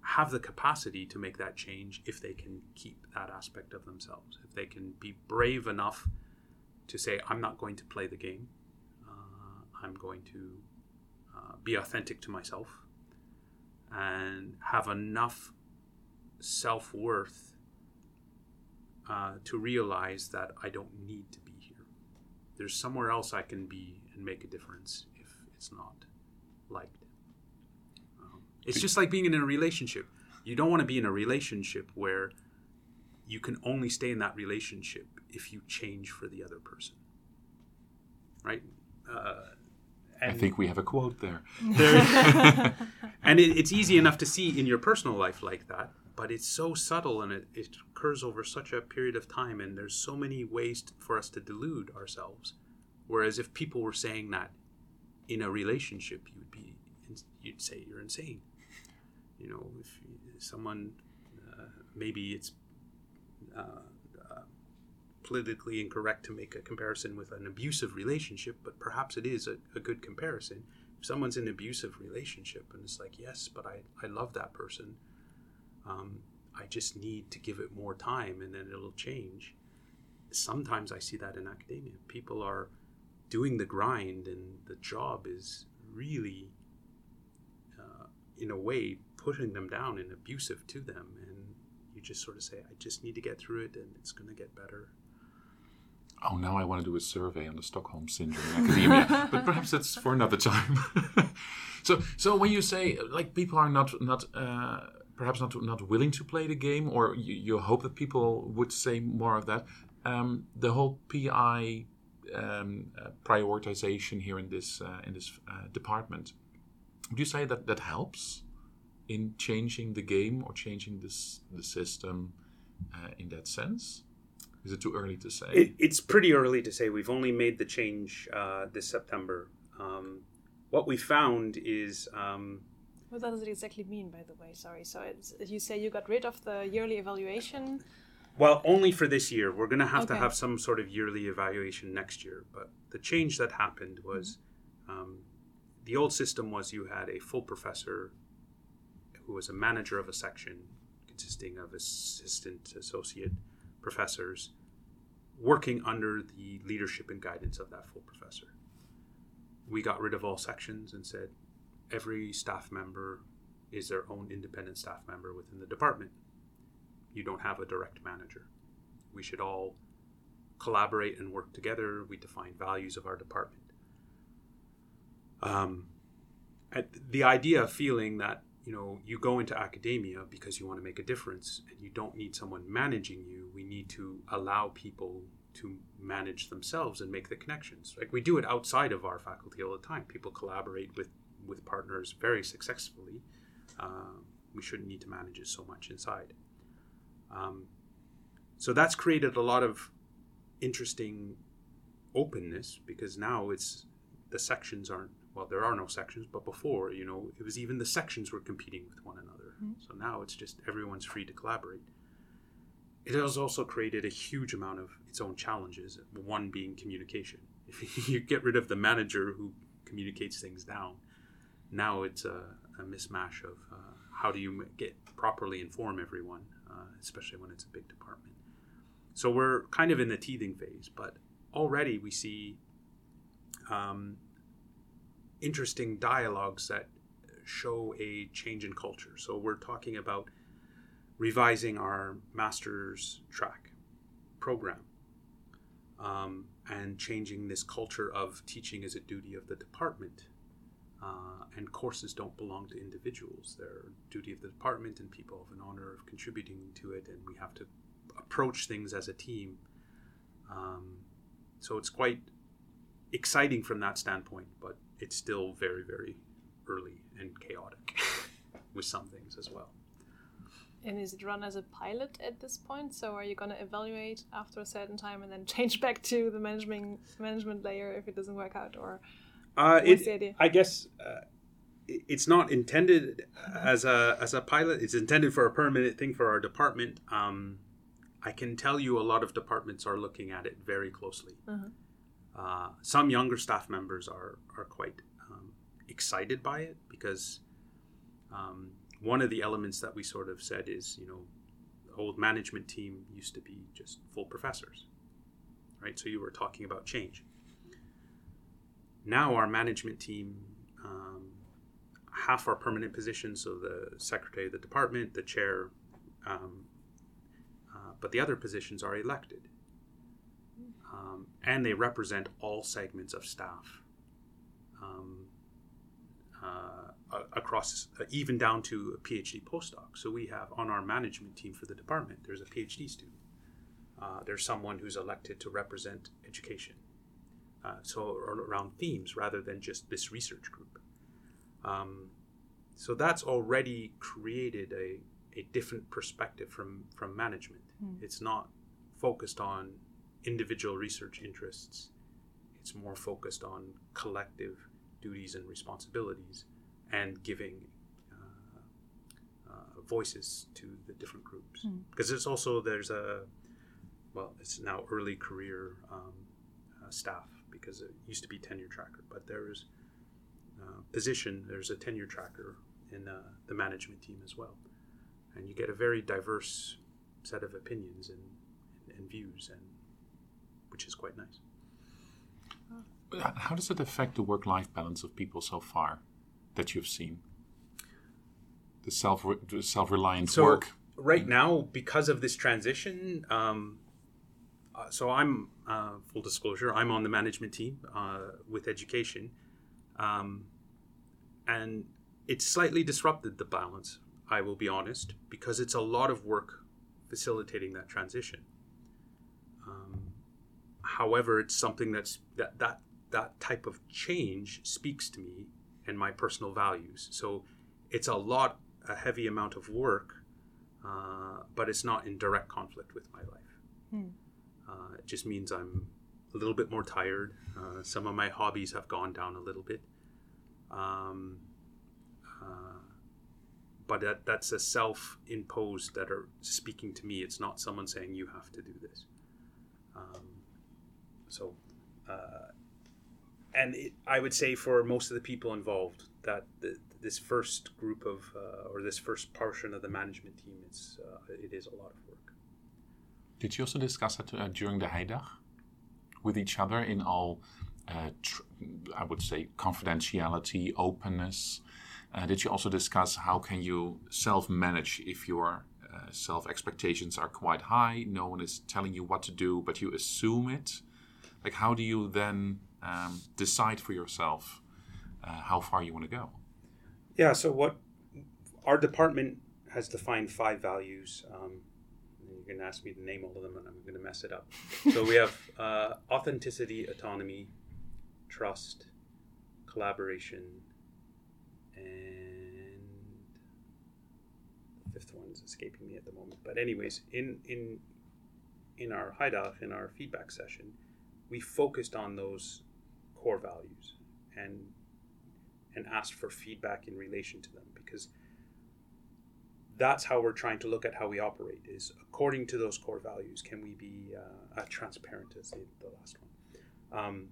have the capacity to make that change if they can keep that aspect of themselves, if they can be brave enough to say, I'm not going to play the game, I'm going to be authentic to myself, and have enough self-worth to realize that I don't need to be here. There's somewhere else I can be and make a difference if it's not liked. It's just like being in a relationship. You don't want to be in a relationship where you can only stay in that relationship if you change for the other person, right? And I think we have a quote there. And it's easy enough to see in your personal life like that, but it's so subtle, and it occurs over such a period of time, and there's so many ways for us to delude ourselves. Whereas if people were saying that in a relationship, you'd say you're insane. You know, if someone, maybe it's politically incorrect to make a comparison with an abusive relationship, but perhaps it is a good comparison. If someone's in an abusive relationship and it's like, yes, but I love that person, I just need to give it more time and then it'll change. Sometimes I see that in academia. People are doing the grind, and the job is really, in a way, pushing them down and abusive to them. And you just sort of say, I just need to get through it and it's going to get better. Oh, now I want to do a survey on the Stockholm Syndrome in academia. But perhaps that's for another time. So when you say, like, people are not willing to play the game, or you hope that people would say more of that, the whole PI prioritization here in this department, would you say that helps in changing the game or changing the system in that sense? Is it too early to say? It's pretty early to say. We've only made the change this September. What we found is... what does it exactly mean, by the way? Sorry. So you say you got rid of the yearly evaluation? Well, only for this year. We're going to have some sort of yearly evaluation next year. But the change that happened was... the old system was you had a full professor who was a manager of a section consisting of assistant associate professors working under the leadership and guidance of that full professor. We got rid of all sections and said every staff member is their own independent staff member within the department. You don't have a direct manager. We should all collaborate and work together. We define values of our department. At the idea of feeling that, you know, you go into academia because you want to make a difference and you don't need someone managing you. We need to allow people to manage themselves and make the connections. Like, we do it outside of our faculty all the time. People collaborate with partners very successfully. We shouldn't need to manage it so much inside. So that's created a lot of interesting openness, because now the sections aren't... Well, there are no sections, but before, you know, it was even the sections were competing with one another. Mm-hmm. So now it's just everyone's free to collaborate. It has also created a huge amount of its own challenges, one being communication. If you get rid of the manager who communicates things down, now it's a mismatch of how do you properly inform everyone, especially when it's a big department. So we're kind of in the teething phase, but already we see... interesting dialogues that show a change in culture. So we're talking about revising our master's track program and changing this culture of teaching as a duty of the department. And courses don't belong to individuals. They're duty of the department, and people have an honor of contributing to it, and we have to approach things as a team. So it's quite exciting from that standpoint, but it's still very, very early and chaotic with some things as well. And is it run as a pilot at this point? So are you going to evaluate after a certain time and then change back to the management layer if it doesn't work out? Or what's the idea? I guess it's not intended as a pilot. It's intended for a permanent thing for our department. I can tell you a lot of departments are looking at it very closely. Uh-huh. Some younger staff members are quite excited by it because one of the elements that we sort of said is, you know, the old management team used to be just full professors, right? So you were talking about change. Now our management team, half our permanent positions, so the secretary of the department, the chair, but the other positions are elected. And they represent all segments of staff across, even down to a PhD postdoc. So we have on our management team for the department, there's a PhD student. There's someone who's elected to represent education. So around themes rather than just this research group. So that's already created a different perspective from management. Mm. It's not focused on individual research interests. It's more focused on collective duties and responsibilities and giving voices to the different groups. Mm. Because it's also, it's now early career staff, because it used to be tenure tracker, but there's a tenure tracker in the management team as well. And you get a very diverse set of opinions and views, and which is quite nice. How does it affect the work-life balance of people so far that you've seen? The self-reliant work? Right now, because of this transition, so I'm, full disclosure, I'm on the management team with education, and it's slightly disrupted the balance, I will be honest, because it's a lot of work facilitating that transition. However, it's something that type of change speaks to me and my personal values. So it's a heavy amount of work, but it's not in direct conflict with my life. Hmm. It just means I'm a little bit more tired. Some of my hobbies have gone down a little bit. But that's a self-imposed that are speaking to me. It's not someone saying you have to do this. I would say for most of the people involved that this first group of or this first portion of the management team, it is a lot of work. Did you also discuss that during the Heidag with each other in all, I would say, confidentiality, openness? Did you also discuss how can you self-manage if your self-expectations are quite high, no one is telling you what to do, but you assume it? Like, how do you then decide for yourself how far you want to go? Yeah, so what our department has defined 5 values. You're going to ask me to name all of them, and I'm going to mess it up. So we have authenticity, autonomy, trust, collaboration, and the 5th one is escaping me at the moment. But anyways, in our Heidag, in our feedback session, we focused on those core values and asked for feedback in relation to them, because that's how we're trying to look at how we operate, is according to those core values. Can we be transparent, as the last one?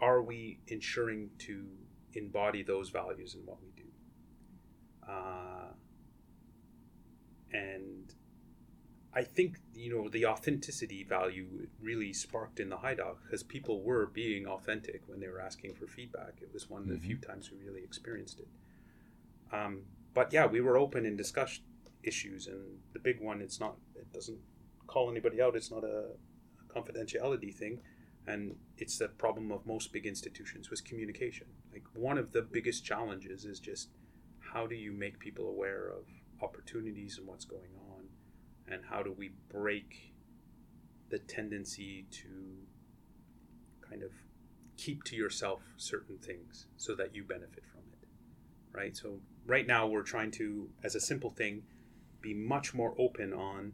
Are we ensuring to embody those values in what we do? And I think, you know, the authenticity value really sparked in the Heidag, because people were being authentic when they were asking for feedback. It was one of the few times we really experienced it. But yeah, we were open and discussed issues. And the big one, it doesn't call anybody out. It's not a confidentiality thing. And it's the problem of most big institutions was communication. Like, one of the biggest challenges is just, how do you make people aware of opportunities and what's going on? And how do we break the tendency to kind of keep to yourself certain things so that you benefit from it, right? So right now we're trying to, as a simple thing, be much more open on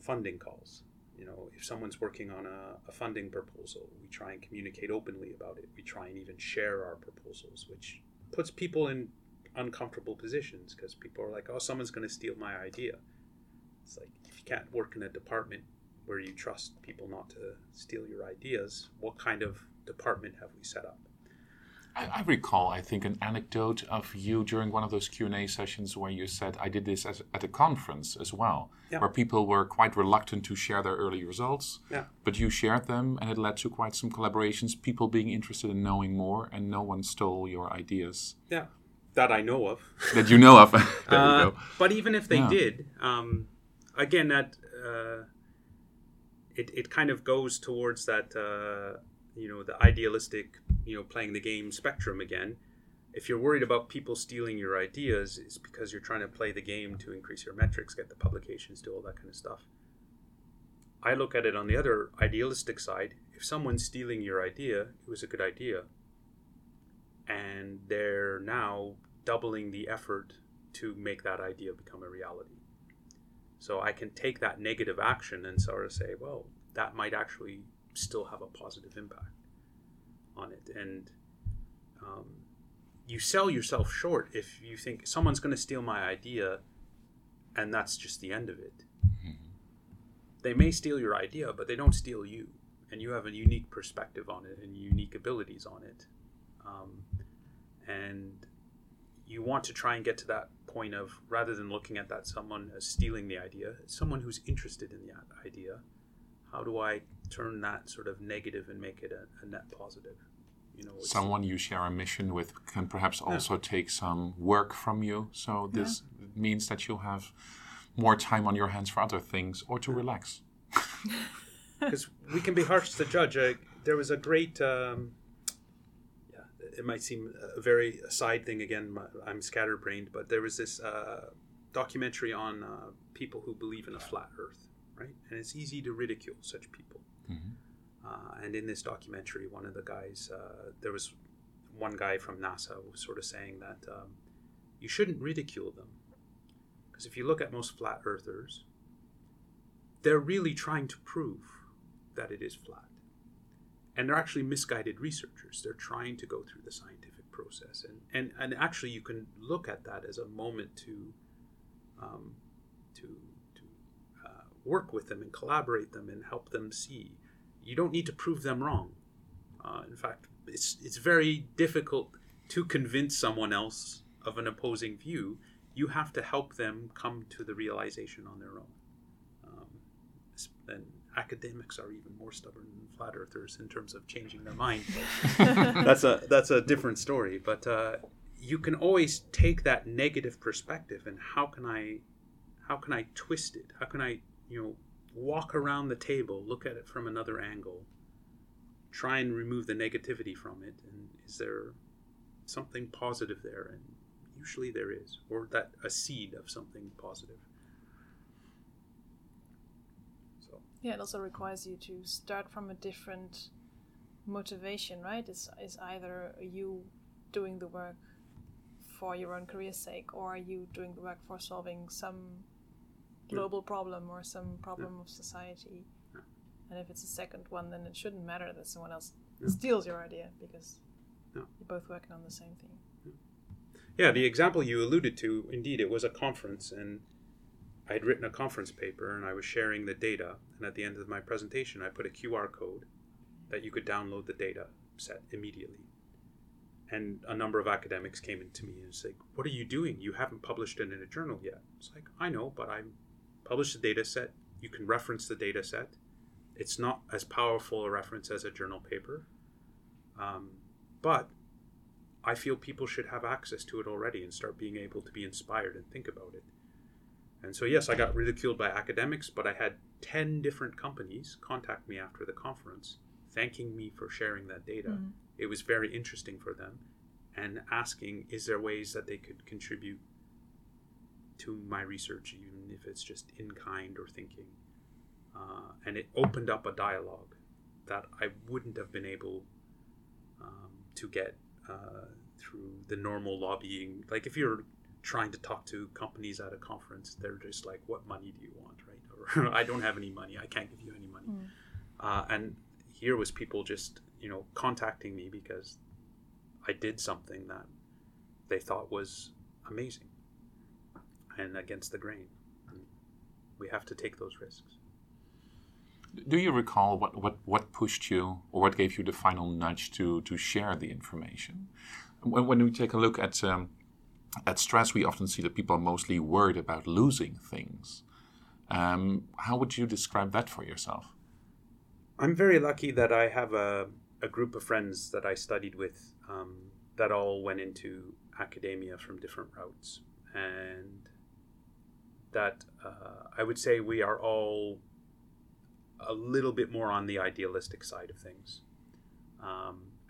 funding calls. You know, if someone's working on a funding proposal, we try and communicate openly about it. We try and even share our proposals, which puts people in uncomfortable positions because people are like, oh, someone's going to steal my idea. It's like, if you can't work in a department where you trust people not to steal your ideas, what kind of department have we set up? I recall, I think, an anecdote of you during one of those Q&A sessions where you said, I did this at a conference as well, yeah, where people were quite reluctant to share their early results, yeah, but you shared them and it led to quite some collaborations, people being interested in knowing more, and no one stole your ideas. Yeah, that I know of. That you know of. There we go. But even if they did, again, that it kind of goes towards that, you know, the idealistic, you know, playing the game spectrum again. If you're worried about people stealing your ideas, it's because you're trying to play the game to increase your metrics, get the publications, do all that kind of stuff. I look at it on the other idealistic side. If someone's stealing your idea, it was a good idea, and they're now doubling the effort to make that idea become a reality. So I can take that negative action and sort of say, well, that might actually still have a positive impact on it. And you sell yourself short if you think someone's going to steal my idea and that's just the end of it. Mm-hmm. They may steal your idea, but they don't steal you, and you have a unique perspective on it and unique abilities on it, and you want to try and get to that point of, rather than looking at that someone as stealing the idea, someone who's interested in the idea. How do I turn that sort of negative and make it a net positive? You know, someone you share a mission with can perhaps also take some work from you. So this means that you'll have more time on your hands for other things or to relax. Because we can be harsh to the judge. There was a great, it might seem a very side thing again. I'm scatterbrained, but there was this documentary on people who believe in a flat earth. Right? And it's easy to ridicule such people. Mm-hmm. And in this documentary, one of the guys, there was one guy from NASA who was sort of saying that you shouldn't ridicule them. Because if you look at most flat earthers, they're really trying to prove that it is flat. And they're actually misguided researchers. They're trying to go through the scientific process. And actually, you can look at that as a moment to work with them and collaborate them and help them see. You don't need to prove them wrong. In fact, it's very difficult to convince someone else of an opposing view. You have to help them come to the realization on their own. And academics are even more stubborn than flat earthers in terms of changing their mind. That's a different story. But you can always take that negative perspective and how can I twist it? How can I, you know, walk around the table, look at it from another angle, try and remove the negativity from it, and is there something positive there? And usually there is, or that a seed of something positive. So yeah, it also requires you to start from a different motivation, right? It's either you doing the work for your own career's sake, or you doing the work for solving some global problem or some problem of society. Yeah. And if it's the second one, then it shouldn't matter that someone else steals your idea, because you're both working on the same thing. Yeah, the example you alluded to, indeed, it was a conference, and I had written a conference paper and I was sharing the data, and at the end of my presentation I put a QR code that you could download the data set immediately. And a number of academics came in to me and said, what are you doing? You haven't published it in a journal yet. It's like, I know, but I'm publish the data set. You can reference the data set. It's not as powerful a reference as a journal paper. But I feel people should have access to it already and start being able to be inspired and think about it. And so, yes, I got ridiculed by academics, but I had 10 different companies contact me after the conference, thanking me for sharing that data. Mm-hmm. It was very interesting for them, and asking, is there ways that they could contribute to my research, even if it's just in kind or thinking. And it opened up a dialogue that I wouldn't have been able to get through the normal lobbying. Like if you're trying to talk to companies at a conference, they're just like, what money do you want, right? Or I don't have any money, I can't give you any money. Mm. And here was people just, you know, contacting me because I did something that they thought was amazing and against the grain. And we have to take those risks. Do you recall what pushed you or what gave you the final nudge to share the information? When we take a look at stress, we often see that people are mostly worried about losing things. How would you describe that for yourself? I'm very lucky that I have a group of friends that I studied with that all went into academia from different routes. And that I would say we are all a little bit more on the idealistic side of things.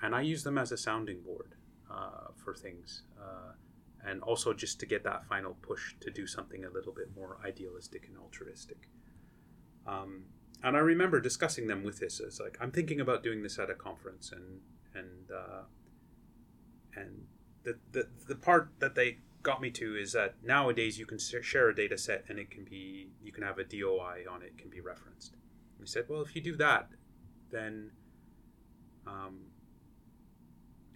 And I use them as a sounding board for things. And also just to get that final push to do something a little bit more idealistic and altruistic. And I remember discussing them with this. It's like, I'm thinking about doing this at a conference. And the part that they got me to is that nowadays you can share a data set and it can be, you can have a DOI on it, can be referenced. We said, well, if you do that, then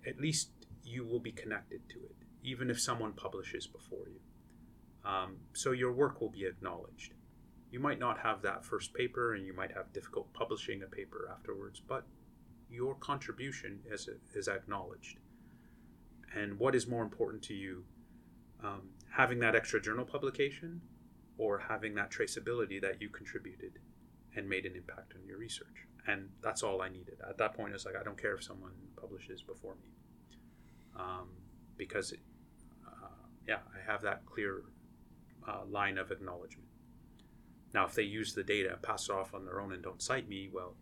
at least you will be connected to it, even if someone publishes before you. So your work will be acknowledged. You might not have that first paper, and you might have difficult publishing a paper afterwards, but your contribution is acknowledged. And what is more important to you, having that extra journal publication or having that traceability that you contributed and made an impact on your research? And that's all I needed. At that point, it's like, I don't care if someone publishes before me. Because, I have that clear line of acknowledgement. Now, if they use the data and pass it off on their own and don't cite me, well,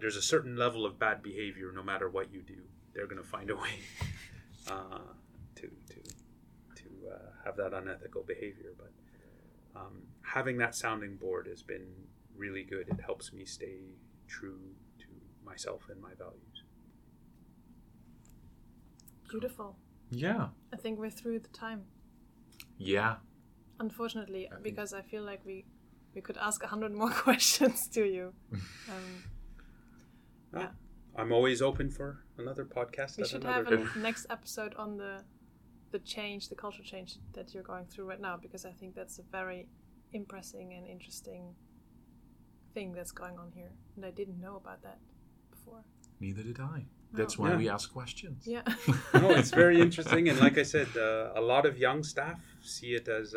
there's a certain level of bad behavior no matter what you do. They're going to find a way to have that unethical behavior. But having that sounding board has been really good. It helps me stay true to myself and my values. Beautiful. Yeah. I think we're through the time. Yeah. Unfortunately, because I feel like we could ask 100 more questions to you. Yeah. I'm always open for another podcast. We should have a next episode on the cultural change that you're going through right now, because I think that's a very impressing and interesting thing that's going on here, and I didn't know about that before. Neither did I. That's why we ask questions. Yeah. No, it's very interesting, and like I said, a lot of young staff see it as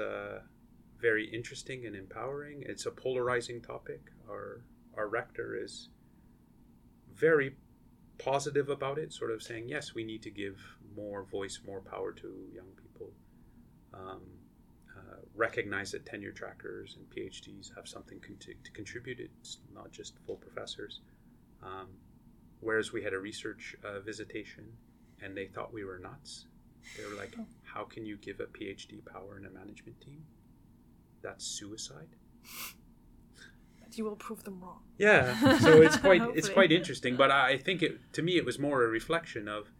very interesting and empowering. It's a polarizing topic. Our rector is very positive about it, sort of saying, yes, we need to give more voice, more power to young people. Recognize that tenure trackers and PhDs have something to contribute. It's not just full professors. Whereas we had a research visitation and they thought we were nuts. They were like, how can you give a PhD power in a management team? That's suicide. But you will prove them wrong. Yeah, so it's quite interesting. But I think it was more a reflection of,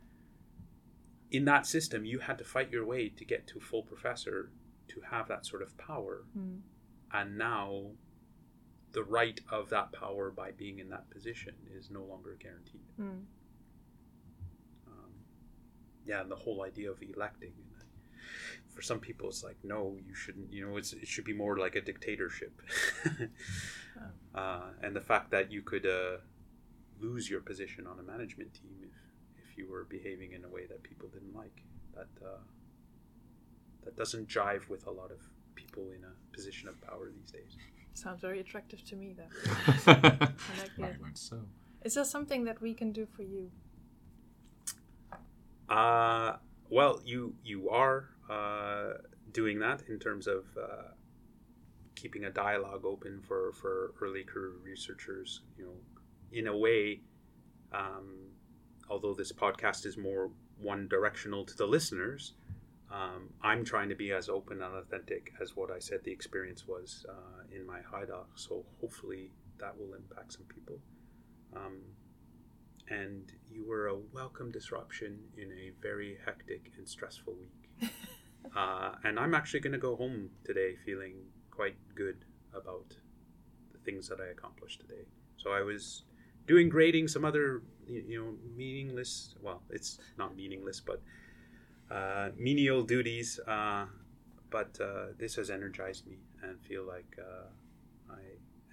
in that system, you had to fight your way to get to full professor, to have that sort of power, and now the right of that power by being in that position is no longer guaranteed. And the whole idea of electing, for some people it's like, no, you shouldn't, it should be more like a dictatorship. And the fact that you could lose your position on a management team if you were behaving in a way that people didn't like, that doesn't jive with a lot of people in a position of power these days. Sounds very attractive to me, though. I like it. Much so. Is there something that we can do for you? Well, you are doing that in terms of keeping a dialogue open for early career researchers. In a way, although this podcast is more one-directional to the listeners, I'm trying to be as open and authentic as what I said the experience was in my hideout. So hopefully that will impact some people. And you were a welcome disruption in a very hectic and stressful week. And I'm actually going to go home today feeling quite good about the things that I accomplished today. So I was doing grading, some other, meaningless, well, it's not meaningless, but menial duties. But this has energized me and feel like I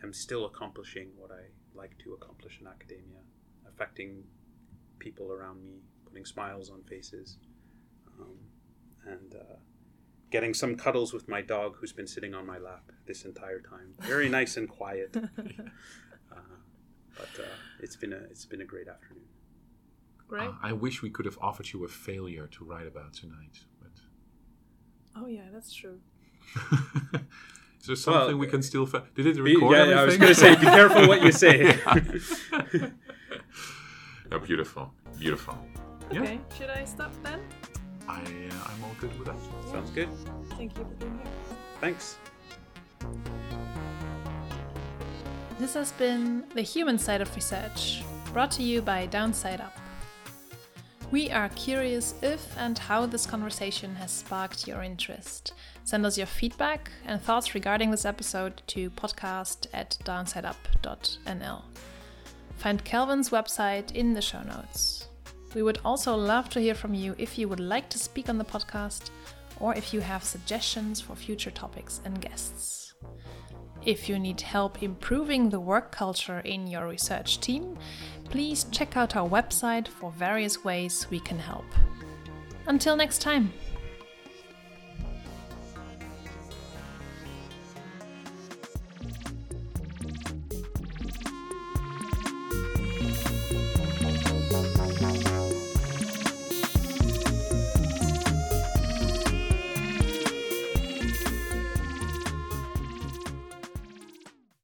am still accomplishing what I like to accomplish in academia, affecting people around me, putting smiles on faces, and getting some cuddles with my dog who's been sitting on my lap this entire time. Very nice and quiet. But it's been a great afternoon. Great. I wish we could have offered you a failure to write about tonight. Oh yeah, that's true. Is there something we can still? Did it record everything? I was going to say, be careful what you say. Oh, beautiful, beautiful. Okay, Should I stop then? I'm all good with that. Yeah. Sounds good. Thank you for being here. Thanks. This has been The Human Side of Research, brought to you by Downside Up. We are curious if and how this conversation has sparked your interest. Send us your feedback and thoughts regarding this episode to podcast@downsideup.nl. Find Calvin's website in the show notes. We would also love to hear from you if you would like to speak on the podcast or if you have suggestions for future topics and guests. If you need help improving the work culture in your research team, please check out our website for various ways we can help. Until next time!